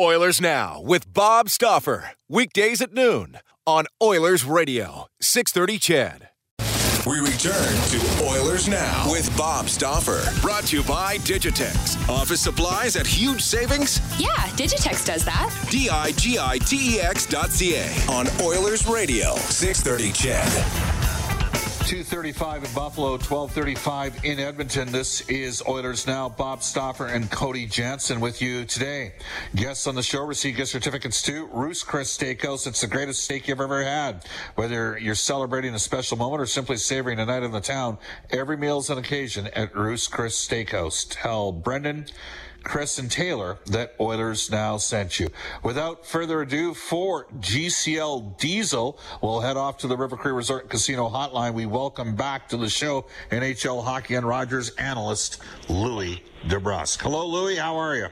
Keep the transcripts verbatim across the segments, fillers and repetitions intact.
Oilers Now with Bob Stauffer, weekdays at noon on Oilers Radio, six thirty C H E D. We return to Oilers Now with Bob Stauffer, brought to you by Digitex. Office supplies at huge savings? Yeah, Digitex does that. D I G I T E X dot C A on Oilers Radio, six thirty C H E D. two thirty-five in Buffalo, twelve thirty-five in Edmonton. This is Oilers Now. Bob Stauffer and Cody Jansen with you today. Guests on the show receive gift certificates to Ruth's Chris Steakhouse. It's the greatest steak you've ever had. Whether you're celebrating a special moment or simply savoring a night in the town, every meal's an occasion at Ruth's Chris Steakhouse. Tell Brendan, Chris, and Taylor that Oilers Now sent you. Without further ado, for G C L Diesel, we'll head off to the River Cree Resort Casino hotline. We welcome back to the show N H L Hockey and Rogers analyst Louis DeBrusk. Hello, Louis. How are you?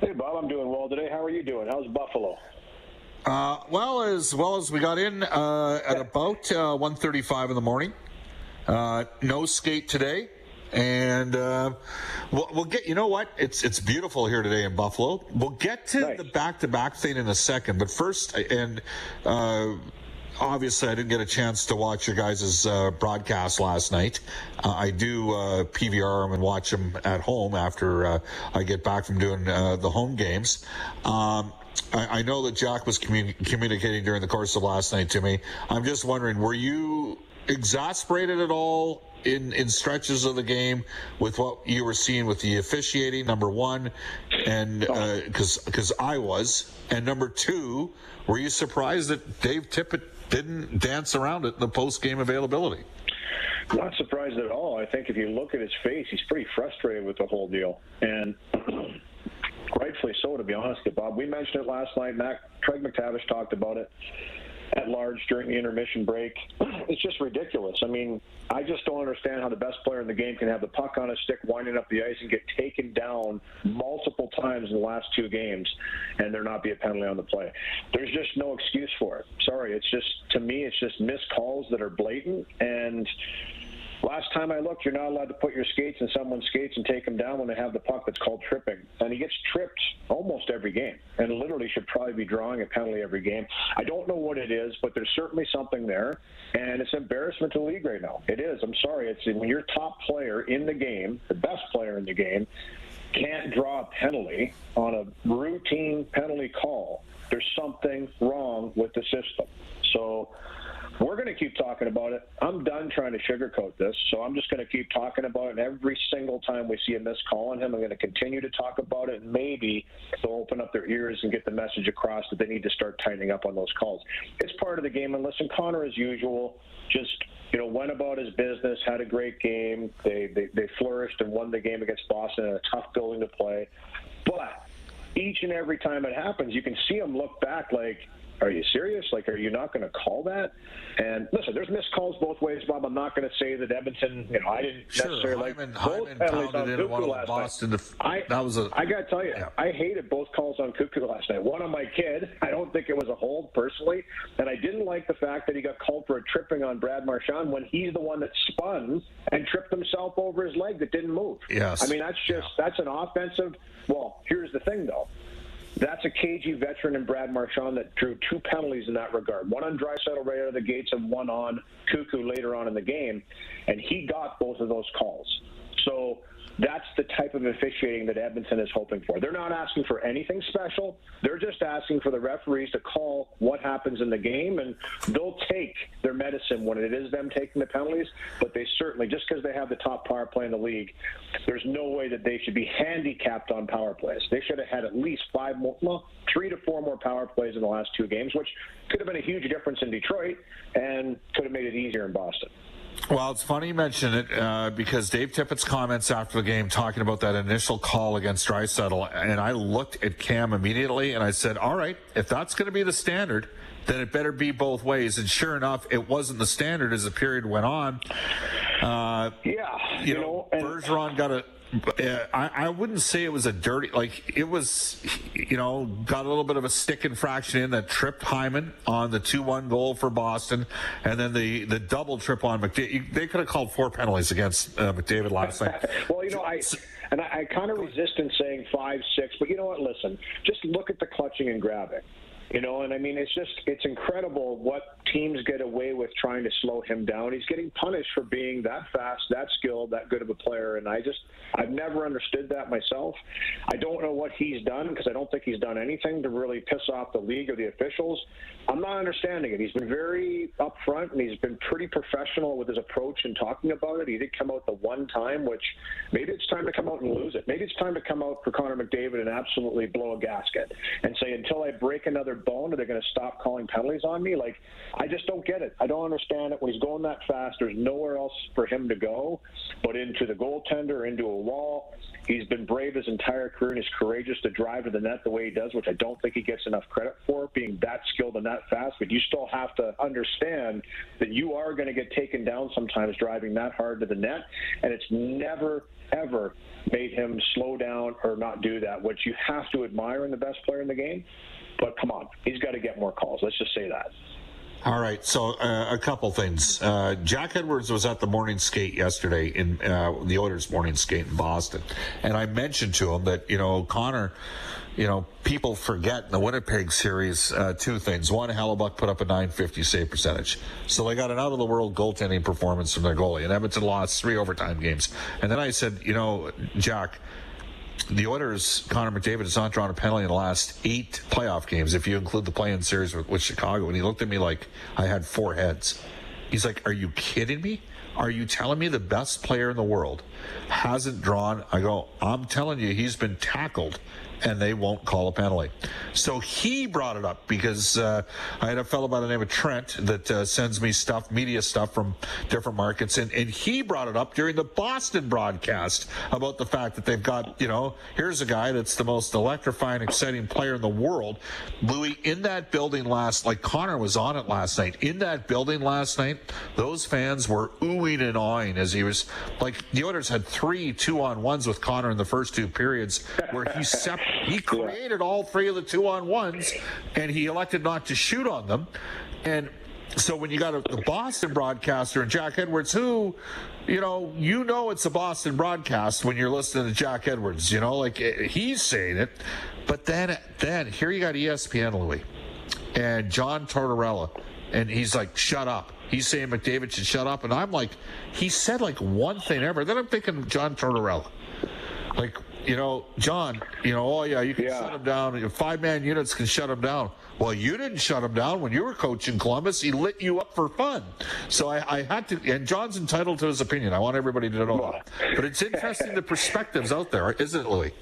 Hey, Bob. I'm doing well today. How are you doing? How's Buffalo? Uh, well, as well as we got in uh, at about uh, one thirty-five in the morning. Uh, no skate today. And uh, we'll, we'll get, you know what? It's it's beautiful here today in Buffalo. We'll get to nice. The back-to-back thing in a second. But first, and uh, obviously I didn't get a chance to watch your guys' uh, broadcast last night. Uh, I do uh, P V R them and watch them at home after uh, I get back from doing uh, the home games. Um, I, I know that Jack was commun- communicating during the course of last night to me. I'm just wondering, were you exasperated at all in in stretches of the game with what you were seeing with the officiating, number one, and uh because because I was, and number two, were you surprised that Dave Tippett didn't dance around it in the post-game availability? Not surprised at all. I think if you look at his face, he's pretty frustrated with the whole deal, and rightfully so, to be honest with Bob. We mentioned it last night. Mac, Craig McTavish talked about it at large during the intermission break. It's just ridiculous. I mean, I just don't understand how the best player in the game can have the puck on his stick winding up the ice and get taken down multiple times in the last two games and there not be a penalty on the play. There's just no excuse for it. Sorry, it's just, to me, it's just missed calls that are blatant. And last time I looked, you're not allowed to put your skates in someone's skates and take them down when they have the puck. That's called tripping. And he gets tripped almost every game and literally should probably be drawing a penalty every game. I don't know what it is, but there's certainly something there. And it's embarrassment to the league right now. It is. I'm sorry. It's when your top player in the game, the best player in the game, can't draw a penalty on a routine penalty call. There's something wrong with the system. So we're going to keep talking about it. I'm done trying to sugarcoat this, so I'm just going to keep talking about it. And every single time we see a missed call on him, I'm going to continue to talk about it. Maybe they'll open up their ears and get the message across that they need to start tightening up on those calls. It's part of the game. And listen, Connor, as usual, just you know, went about his business, had a great game. They, they, they flourished and won the game against Boston in a tough building to play. But each and every time it happens, you can see him look back like, are you serious? Like, are you not going to call that? And listen, there's missed calls both ways, Bob. I'm not going to say that Edmonton, you know, I didn't sure, necessarily Hyman, like both Hyman penalties on Cuckoo last Boston night. I, that was a, I got to tell you, yeah. I hated both calls on Cuckoo last night. One on my kid, I don't think it was a hold personally, and I didn't like the fact that he got called for a tripping on Brad Marchand when he's the one that spun and tripped himself over his leg that didn't move. Yes. I mean, that's just, yeah. that's an offensive, well, here's the thing, though. That's a cagey veteran in Brad Marchand that drew two penalties in that regard, one on Draisaitl right out of the gates and one on Cuckoo later on in the game, and he got both of those calls. So that's the type of officiating that Edmonton is hoping for. They're not asking for anything special. They're just asking for the referees to call what happens in the game, and they'll take their medicine when it is them taking the penalties, but they certainly, just because they have the top power play in the league, there's no way that they should be handicapped on power plays. They should have had at least five more, well, three to four more power plays in the last two games, which could have been a huge difference in Detroit and could have made it easier in Boston. Well, it's funny you mention it uh, because Dave Tippett's comments after the game talking about that initial call against Draisaitl, and I looked at Cam immediately and I said, all right, if that's going to be the standard, then it better be both ways. And sure enough, it wasn't the standard as the period went on. Uh, yeah. You, you know, know, Bergeron got a... I, I wouldn't say it was a dirty, like it was, you know, got a little bit of a stick infraction in that tripped Hyman on the two one goal for Boston, and then the, the double trip on McDavid. They could have called four penalties against uh, McDavid last night. Well, you know, I and I, I kind of resist in saying five, six, but you know what? Listen, just look at the clutching and grabbing. You know, and I mean, it's just, it's incredible what teams get away with trying to slow him down. He's getting punished for being that fast, that skilled, that good of a player. And I just, I've never understood that myself. I don't know what he's done, because I don't think he's done anything to really piss off the league or the officials. I'm not understanding it. He's been very upfront and he's been pretty professional with his approach and talking about it. He did come out the one time, which maybe it's time to come out and lose it. Maybe it's time to come out for Connor McDavid and absolutely blow a gasket and say, until I break another bone, are they going to stop calling penalties on me? Like, I just don't get it. I don't understand it. When he's going that fast, there's nowhere else for him to go but into the goaltender, into a wall. He's been brave his entire career and is courageous to drive to the net the way he does, which I don't think he gets enough credit for, being that skilled and that fast. But you still have to understand that you are going to get taken down sometimes driving that hard to the net, and it's never, ever made him slow down or not do that, which you have to admire in the best player in the game. But come on, he's got to get more calls. Let's just say that. All right, so uh, a couple things. Uh, Jack Edwards was at the morning skate yesterday, in uh, the Oilers morning skate in Boston. And I mentioned to him that, you know, Connor, you know, people forget in the Winnipeg series uh, two things. One, Hellebuyck put up a nine fifty save percentage. So they got an out-of-the-world goaltending performance from their goalie. And Edmonton lost three overtime games. And then I said, you know, Jack, the Oilers, Connor McDavid has not drawn a penalty in the last eight playoff games, if you include the play-in series with, with Chicago. And he looked at me like I had four heads. He's like, are you kidding me? Are you telling me the best player in the world hasn't drawn? I go, I'm telling you, he's been tackled, and they won't call a penalty. So he brought it up because uh, I had a fellow by the name of Trent that uh, sends me stuff, media stuff from different markets, and, and he brought it up during the Boston broadcast about the fact that they've got, you know, here's a guy that's the most electrifying, exciting player in the world. Louis, in that building last, like Connor was on it last night, in that building last night, those fans were oohing and awing as he was, like, the Oilers had three two-on-ones with Connor in the first two periods where he separated. He created all three of the two-on-ones, and he elected not to shoot on them. And so when you got a, the Boston broadcaster and Jack Edwards, who, you know, you know it's a Boston broadcast when you're listening to Jack Edwards, you know, like he's saying it. But then, then here you got E S P N, Louis, and John Tortorella, and he's like, shut up. He's saying McDavid should shut up. And I'm like, he said like one thing ever. Then I'm thinking John Tortorella. Like, you know, John, you know, oh, yeah, you can yeah. shut him down. Five-man units can shut him down. Well, you didn't shut him down when you were coaching Columbus. He lit you up for fun. So I, I had to, and John's entitled to his opinion. I want everybody to know well. that. But it's interesting the perspectives out there, isn't it, Louis?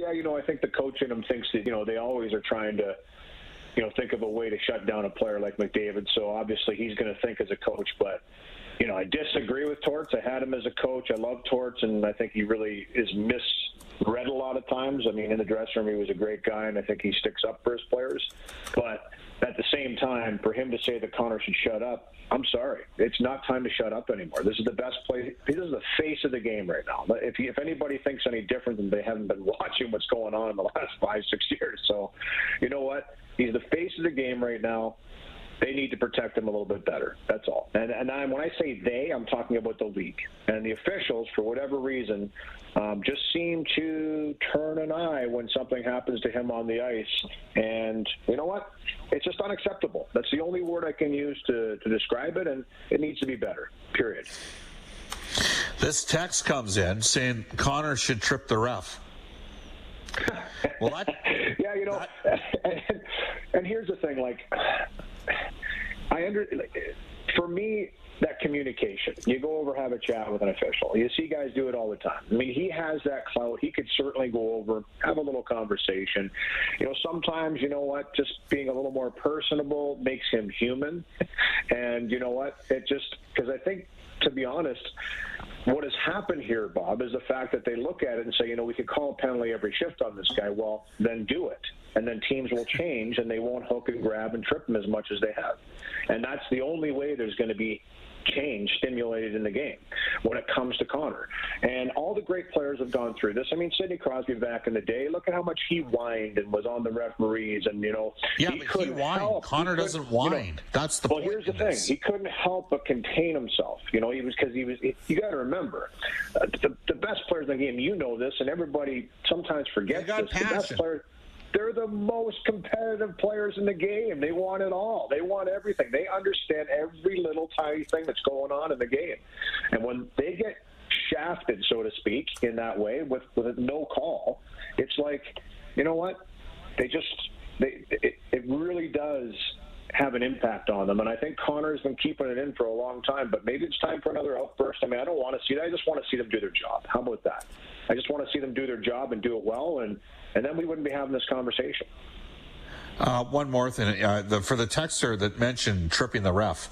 Yeah, you know, I think the coach in him thinks that, you know, they always are trying to, you know, think of a way to shut down a player like McDavid. So obviously he's going to think as a coach, but you know, I disagree with Torts. I had him as a coach. I love Torts, and I think he really is misread a lot of times. I mean, in the dressing room, he was a great guy, and I think he sticks up for his players. But at the same time, for him to say that Connor should shut up, I'm sorry. It's not time to shut up anymore. This is the best play. This is the face of the game right now. If he, if anybody thinks any different, then they haven't been watching what's going on in the last five, six years. So, you know what? He's the face of the game right now. They need to protect them a little bit better. That's all. And and I, when I say they, I'm talking about the league. And the officials, for whatever reason, um, just seem to turn an eye when something happens to him on the ice. And you know what? It's just unacceptable. That's the only word I can use to, to describe it, and it needs to be better, period. This text comes in saying Connor should trip the ref. Well, I, yeah, you know, I, and, and here's the thing, like, I under, like, for me, that communication, you go over, have a chat with an official. You see guys do it all the time. I mean, he has that clout. He could certainly go over, have a little conversation. You know, sometimes, you know what, just being a little more personable makes him human. And you know what, it just, because I think, to be honest, what has happened here, Bob, is the fact that they look at it and say, you know, we could call a penalty every shift on this guy. Well, then do it. And then teams will change, and they won't hook and grab and trip him as much as they have. And that's the only way there's going to be change stimulated in the game when it comes to Connor. And all the great players have gone through this. I mean, Sidney Crosby back in the day, look at how much he whined and was on the referees, and, you know, yeah, he but couldn't he whined. help. Connor he doesn't whine. You know, that's the well, point. Well, here's the thing. This. He couldn't help but contain himself. You know, he was because he was, he, you got to remember, uh, the, the best players in the game, you know this, and everybody sometimes forgets this. Passion. The best players. They're the most competitive players in the game. They want it all. They want everything. They understand every little tiny thing that's going on in the game. And when they get shafted, so to speak, in that way with, with no call, it's like, you know what? They just, they, it, it really does have an impact on them. And I think Connor's been keeping it in for a long time, but maybe it's time for another outburst. I mean, I don't want to see that. I just want to see them do their job. How about that? I just want to see them do their job and do it well, and, and then we wouldn't be having this conversation. Uh, one more thing. Uh, the, for the texter that mentioned tripping the ref,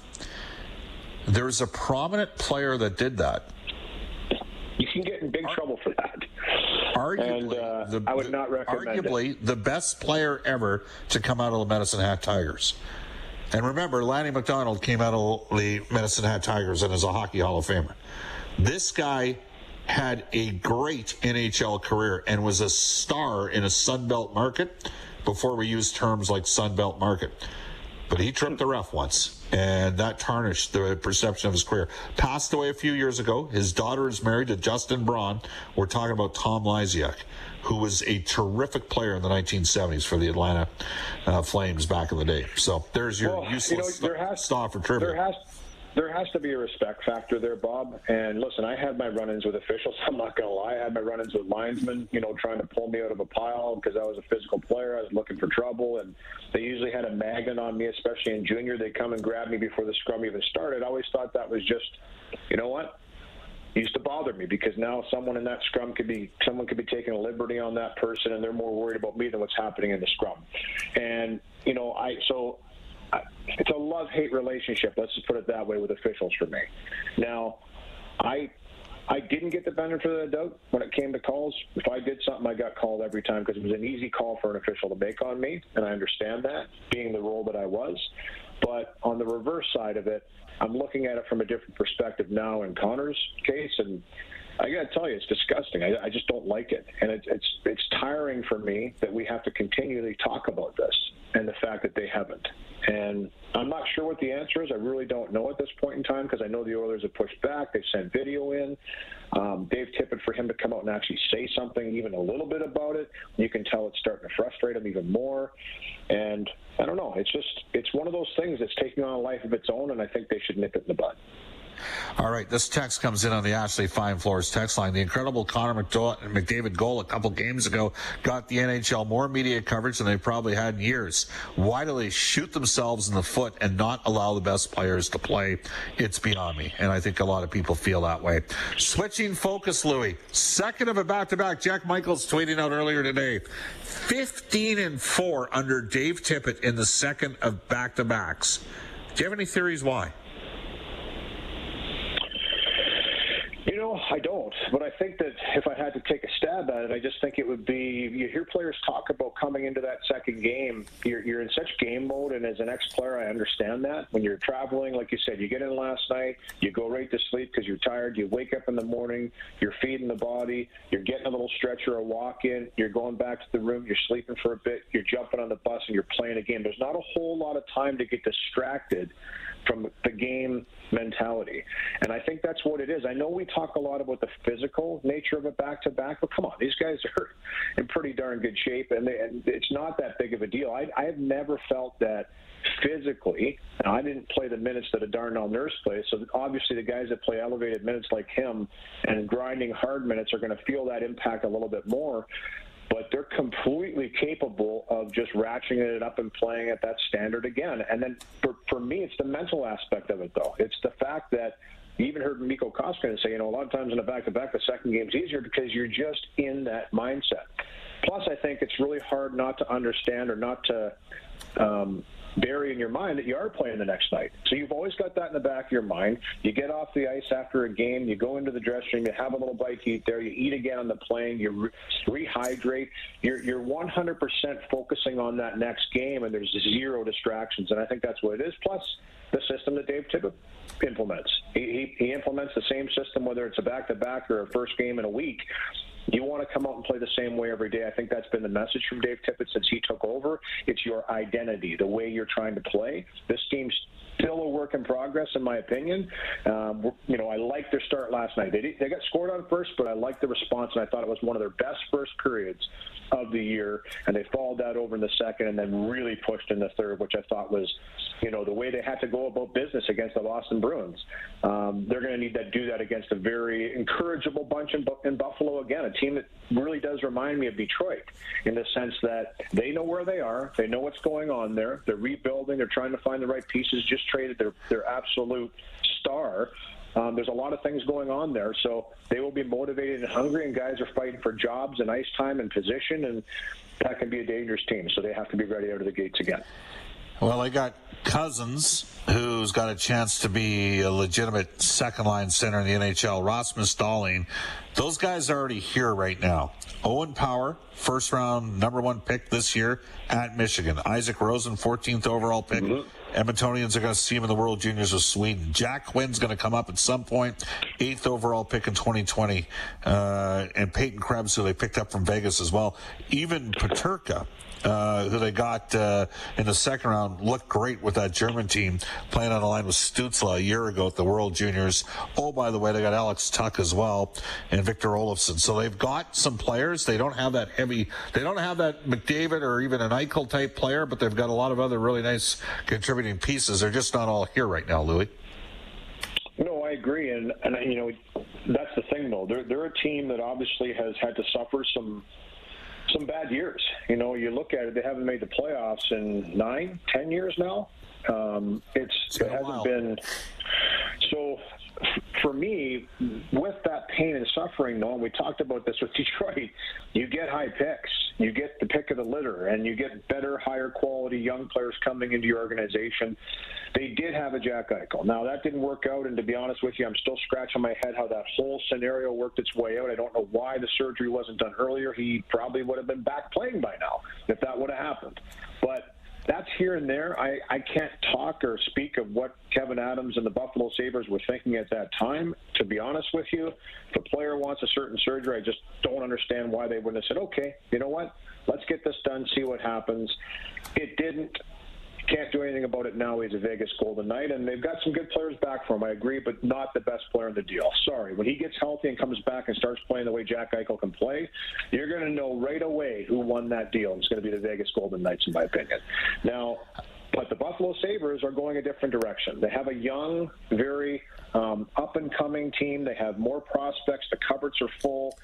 there's a prominent player that did that. You can get in big Ar- trouble for that. Arguably, and, uh, the, I would not recommend arguably it. the best player ever to come out of the Medicine Hat Tigers. And remember, Lanny McDonald came out of the Medicine Hat Tigers and is a Hockey Hall of Famer. This guy had a great N H L career and was a star in a Sunbelt market before we used terms like Sunbelt market. But he tripped the ref once, and that tarnished the perception of his career. Passed away a few years ago. His daughter is married to Justin Braun. We're talking about Tom Lysiak, who was a terrific player in the nineteen seventies for the Atlanta uh, Flames back in the day. So there's your well, useless you know, there has, stuff for trivia. There has, there has to be a respect factor there, Bob. And listen, I had my run-ins with officials. I'm not going to lie. I had my run-ins with linesmen, you know, trying to pull me out of a pile because I was a physical player. I was looking for trouble. And they usually had a magnet on me, especially in junior. They'd come and grab me before the scrum even started. I always thought that was just, you know what? Used to bother me because now someone in that scrum could be someone could be taking a liberty on that person, and they're more worried about me than what's happening in the scrum. And you know, I so I, it's a love-hate relationship. Let's just put it that way with officials for me. Now, I I didn't get the benefit of the doubt when it came to calls. If I did something, I got called every time because it was an easy call for an official to make on me, and I understand that being the role that I was. But on the reverse side of it, I'm looking at it from a different perspective now in Connor's case, and I got to tell you, it's disgusting. I, I just don't like it, and it, it's it's tiring for me that we have to continually talk about this and the fact that they haven't. And I'm not sure what the answer is. I really don't know at this point in time because I know the Oilers have pushed back. They've sent video in. Um, Dave Tippett, for him to come out and actually say something, even a little bit about it, you can tell it's starting to frustrate him even more. And I don't know. It's just it's one of those things that's taking on a life of its own, and I think they should nip it in the bud. All right, this text comes in on the Ashley Fine Floors text line. The incredible Connor McDavid goal a couple games ago got the N H L more media coverage than they probably had in years. Why do they shoot themselves in the foot and not allow the best players to play? It's beyond me, and I think a lot of people feel that way. Switching focus, Louis. Second of a back-to-back. Jack Michaels tweeting out earlier today, fifteen and four under Dave Tippett in the second of back-to-backs. Do you have any theories why? You know, I don't, but I think that if I had to take a stab at it, I just think it would be, you hear players talk about coming into that second game, you're, you're in such game mode, and as an ex-player, I understand that. When you're traveling, like you said, you get in last night, you go right to sleep because you're tired, you wake up in the morning, you're feeding the body, you're getting a little stretch or a walk in, you're going back to the room, you're sleeping for a bit, you're jumping on the bus, and you're playing a game. There's not a whole lot of time to get distracted from the game mentality. And I think that's what it is. I know we talk a lot about the physical nature of a back-to-back, but come on, these guys are in pretty darn good shape, and, they, and it's not that big of a deal. I, I have never felt that physically. Now, I didn't play the minutes that a Darnell Nurse plays, so obviously the guys that play elevated minutes like him and grinding hard minutes are going to feel that impact a little bit more. But they're completely capable of just ratcheting it up and playing at that standard again. And then for, for me, it's the mental aspect of it, though. It's the fact that you even heard Mikko Koskinen say, you know, a lot of times in a back-to-back, the second game's easier because you're just in that mindset. Plus, I think it's really hard not to understand or not to um, bury in your mind that you are playing the next night. So you've always got that in the back of your mind. You get off the ice after a game, you go into the dressing room, you have a little bite to eat there, you eat again on the plane, you re- rehydrate. You're, you're one hundred percent focusing on that next game, and there's zero distractions, and I think that's what it is. Plus, the system that Dave Tippett implements. He, he, he implements the same system, whether it's a back-to-back or a first game in a week. You want to come out and play the same way every day. I think that's been the message from Dave Tippett since he took over. It's your identity, the way you're trying to play. This team's still a work in progress, in my opinion. Um, you know, I liked their start last night. They, did, they got scored on first, but I liked the response, and I thought it was one of their best first periods of the year, and they followed that over in the second and then really pushed in the third, which I thought was, you know, the way they had to go about business against the Boston Bruins. Um, they're going to need to do that against a very incorrigible bunch in, in Buffalo again, a team that really does remind me of Detroit in the sense that they know where they are, they know what's going on there, they're rebuilding, they're trying to find the right pieces, just traded their, their absolute star. Um, there's a lot of things going on there, so they will be motivated and hungry, and guys are fighting for jobs and ice time and position, and that can be a dangerous team, so they have to be ready out of the gates again. Well, they got Cousins, who's got a chance to be a legitimate second-line center in the N H L. Rasmus Dahlin. Those guys are already here right now. Owen Power, first-round number one pick this year at Michigan. Isaac Rosen, fourteenth overall pick. Mm-hmm. Edmontonians are going to see him in the World Juniors with Sweden. Jack Quinn's going to come up at some point, eighth overall pick in twenty twenty. Uh, and Peyton Krebs, who they picked up from Vegas as well. Even Peterka, Uh, who they got uh, in the second round, looked great with that German team playing on the line with Stutzla a year ago at the World Juniors. Oh, by the way, they got Alex Tuck as well and Victor Olofsson. So they've got some players. They don't have that heavy, they don't have that McDavid or even an Eichel type player, but they've got a lot of other really nice contributing pieces. They're just not all here right now, Louis. No, I agree. And, and you know, that's the thing, though. They're, they're a team that obviously has had to suffer some some bad years. You know, you look at it, they haven't made the playoffs in nine, ten years now. Um, it's, it's it hasn't been. So for me, with that pain and suffering, though, and we talked about this with Detroit, you get high picks, you get the pick of the litter, and you get better, higher quality young players coming into your organization. They did have a Jack Eichel. Now, that didn't work out, and to be honest with you, I'm still scratching my head how that whole scenario worked its way out. I don't know why the surgery wasn't done earlier. He probably would have been back playing by now if that would have happened. But that's here and there. I, I can't talk or speak of what Kevin Adams and the Buffalo Sabres were thinking at that time, to be honest with you. If a player wants a certain surgery, I just don't understand why they wouldn't have said, okay, you know what, let's get this done, see what happens. It didn't. Can't do anything about it now. He's a Vegas Golden Knight, and they've got some good players back for him, I agree, but not the best player in the deal. Sorry. When he gets healthy and comes back and starts playing the way Jack Eichel can play, you're going to know right away who won that deal. It's going to be the Vegas Golden Knights, in my opinion. Now, but the Buffalo Sabres are going a different direction. They have a young, very um, up-and-coming team. They have more prospects. The cupboards are full.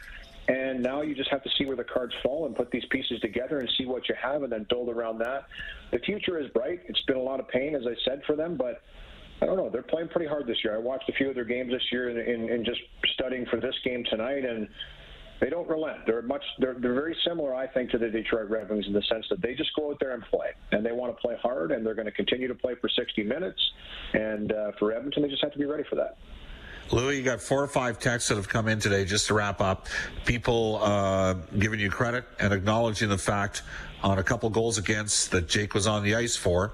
And now you just have to see where the cards fall and put these pieces together and see what you have and then build around that. The future is bright. It's been a lot of pain, as I said, for them, but I don't know. They're playing pretty hard this year. I watched a few of their games this year and, and, and just studying for this game tonight, and they don't relent. They're much. They're, they're very similar, I think, to the Detroit Red Wings in the sense that they just go out there and play, and they want to play hard, and they're going to continue to play for sixty minutes. And uh, for Edmonton, they just have to be ready for that. Louis, you got four or five texts that have come in today just to wrap up. People uh, giving you credit and acknowledging the fact on a couple goals against that Jake was on the ice for.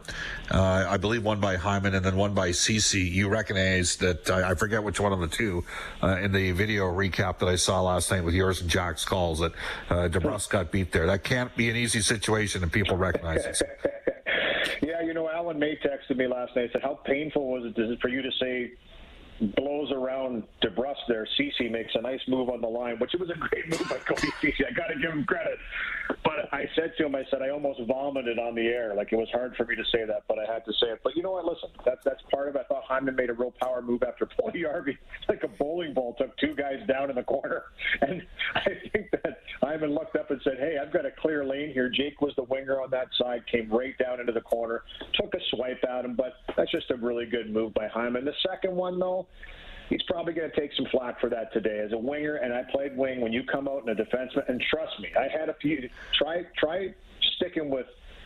Uh, I believe one by Hyman and then one by Ceci. You recognize that, I, I forget which one of the two, uh, in the video recap that I saw last night with yours and Jack's calls, that uh, DeBrusk got beat there. That can't be an easy situation, and people recognize it. Yeah, you know, Alan May texted me last night and said, how painful was it for you to say blows around DeBrusk there? Ceci makes a nice move on the line, which it was a great move by Cody Ceci. I got to give him credit. But I said to him, I said, I almost vomited on the air. Like, it was hard for me to say that, but I had to say it. But you know what? Listen, that's that's part of it. I thought Hyman made a real power move after Puljujärvi, like a bowling ball, took two guys down in the corner. And I think that Hyman looked up and said, hey, I've got a clear lane here. Jake was the winger on that side, came right down into the corner, took a swipe at him. But that's just a really good move by Hyman. The second one, though, he's probably going to take some flack for that today. As a winger, and I played wing, when you come out in a defenseman, and trust me, I had a few, try try sticking with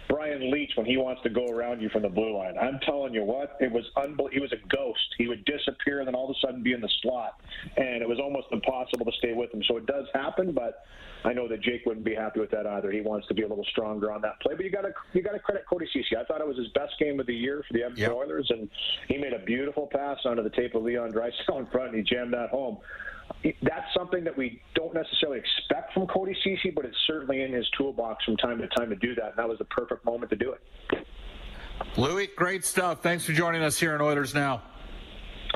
Brian Leach when he wants to go around you from the blue line. I'm telling you what, it was unbelievable. He was a ghost. He would disappear and then all of a sudden be in the slot, and it was almost impossible to stay with him. So it does happen, but I know that Jake wouldn't be happy with that either. He wants to be a little stronger on that play. But you got to you got to credit Cody Ceci. I thought it was his best game of the year for the Edmonton yep. Oilers, and he made a beautiful pass onto the tape of Leon Draisaitl in front, and he jammed that home. That's something that we don't necessarily expect from Cody Ceci, but it's certainly in his toolbox from time to time to do that, and that was the perfect moment to do it. Louis, great stuff. Thanks for joining us here on Oilers Now.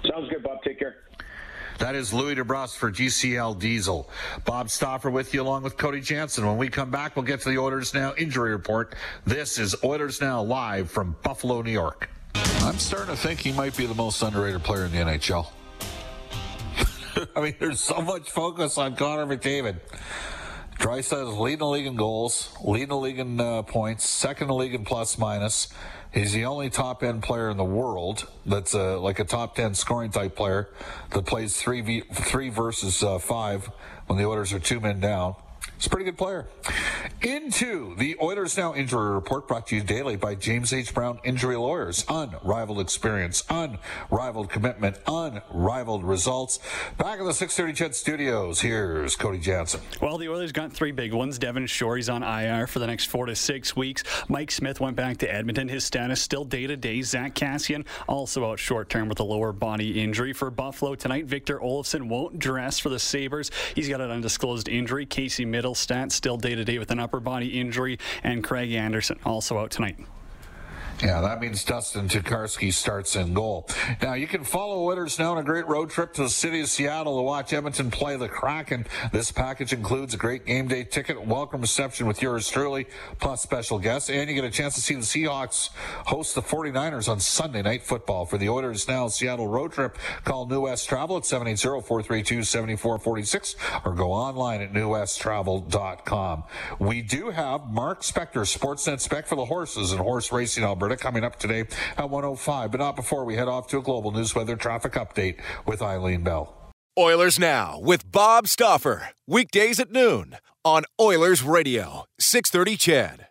Sounds good, Bob. Take care. That is Louis DeBrusk for G C L Diesel. Bob Stauffer with you along with Cody Jansen. When we come back, we'll get to the Oilers Now injury report. This is Oilers Now live from Buffalo, New York. I'm starting to think he might be the most underrated player in the N H L. I mean, there's so much focus on Connor McDavid. Draisaitl leading the league in goals, leading the league in uh, points, second in the league in plus minus. He's the only top-end player in the world that's uh, like a top ten scoring-type player that plays three, v- three versus uh, five when the Oilers are two men down. He's a pretty good player. Into the Oilers Now Injury Report, brought to you daily by James H. Brown Injury Lawyers. Unrivaled experience, unrivaled commitment, unrivaled results. Back in the six thirty C H E D studios, here's Cody Jansen. Well, the Oilers got three big ones. Devin Shore, he's on I R for the next four to six weeks. Mike Smith went back to Edmonton. His status still day-to-day. Zach Kassian also out short-term with a lower body injury. For Buffalo tonight, Victor Olofsson won't dress for the Sabres. He's got an undisclosed injury. Casey Middleton Stat still day-to-day with an upper body injury, and Craig Anderson also out tonight. Yeah, that means Dustin Tokarski starts in goal. Now, you can follow Oilers Now on a great road trip to the city of Seattle to watch Edmonton play the Kraken. This package includes a great game day ticket, welcome reception with yours truly, plus special guests. And you get a chance to see the Seahawks host the forty-niners on Sunday Night Football. For the Oilers Now Seattle road trip, call New West Travel at seven eight zero, four three two, seven four four six or go online at new west travel dot com. We do have Mark Spector, Sportsnet Spec for the horses and horse racing Alberta, coming up today at one oh five, but not before we head off to a global news weather traffic update with Eileen Bell. Oilers Now with Bob Stauffer, weekdays at noon on Oilers Radio, six thirty C H E D.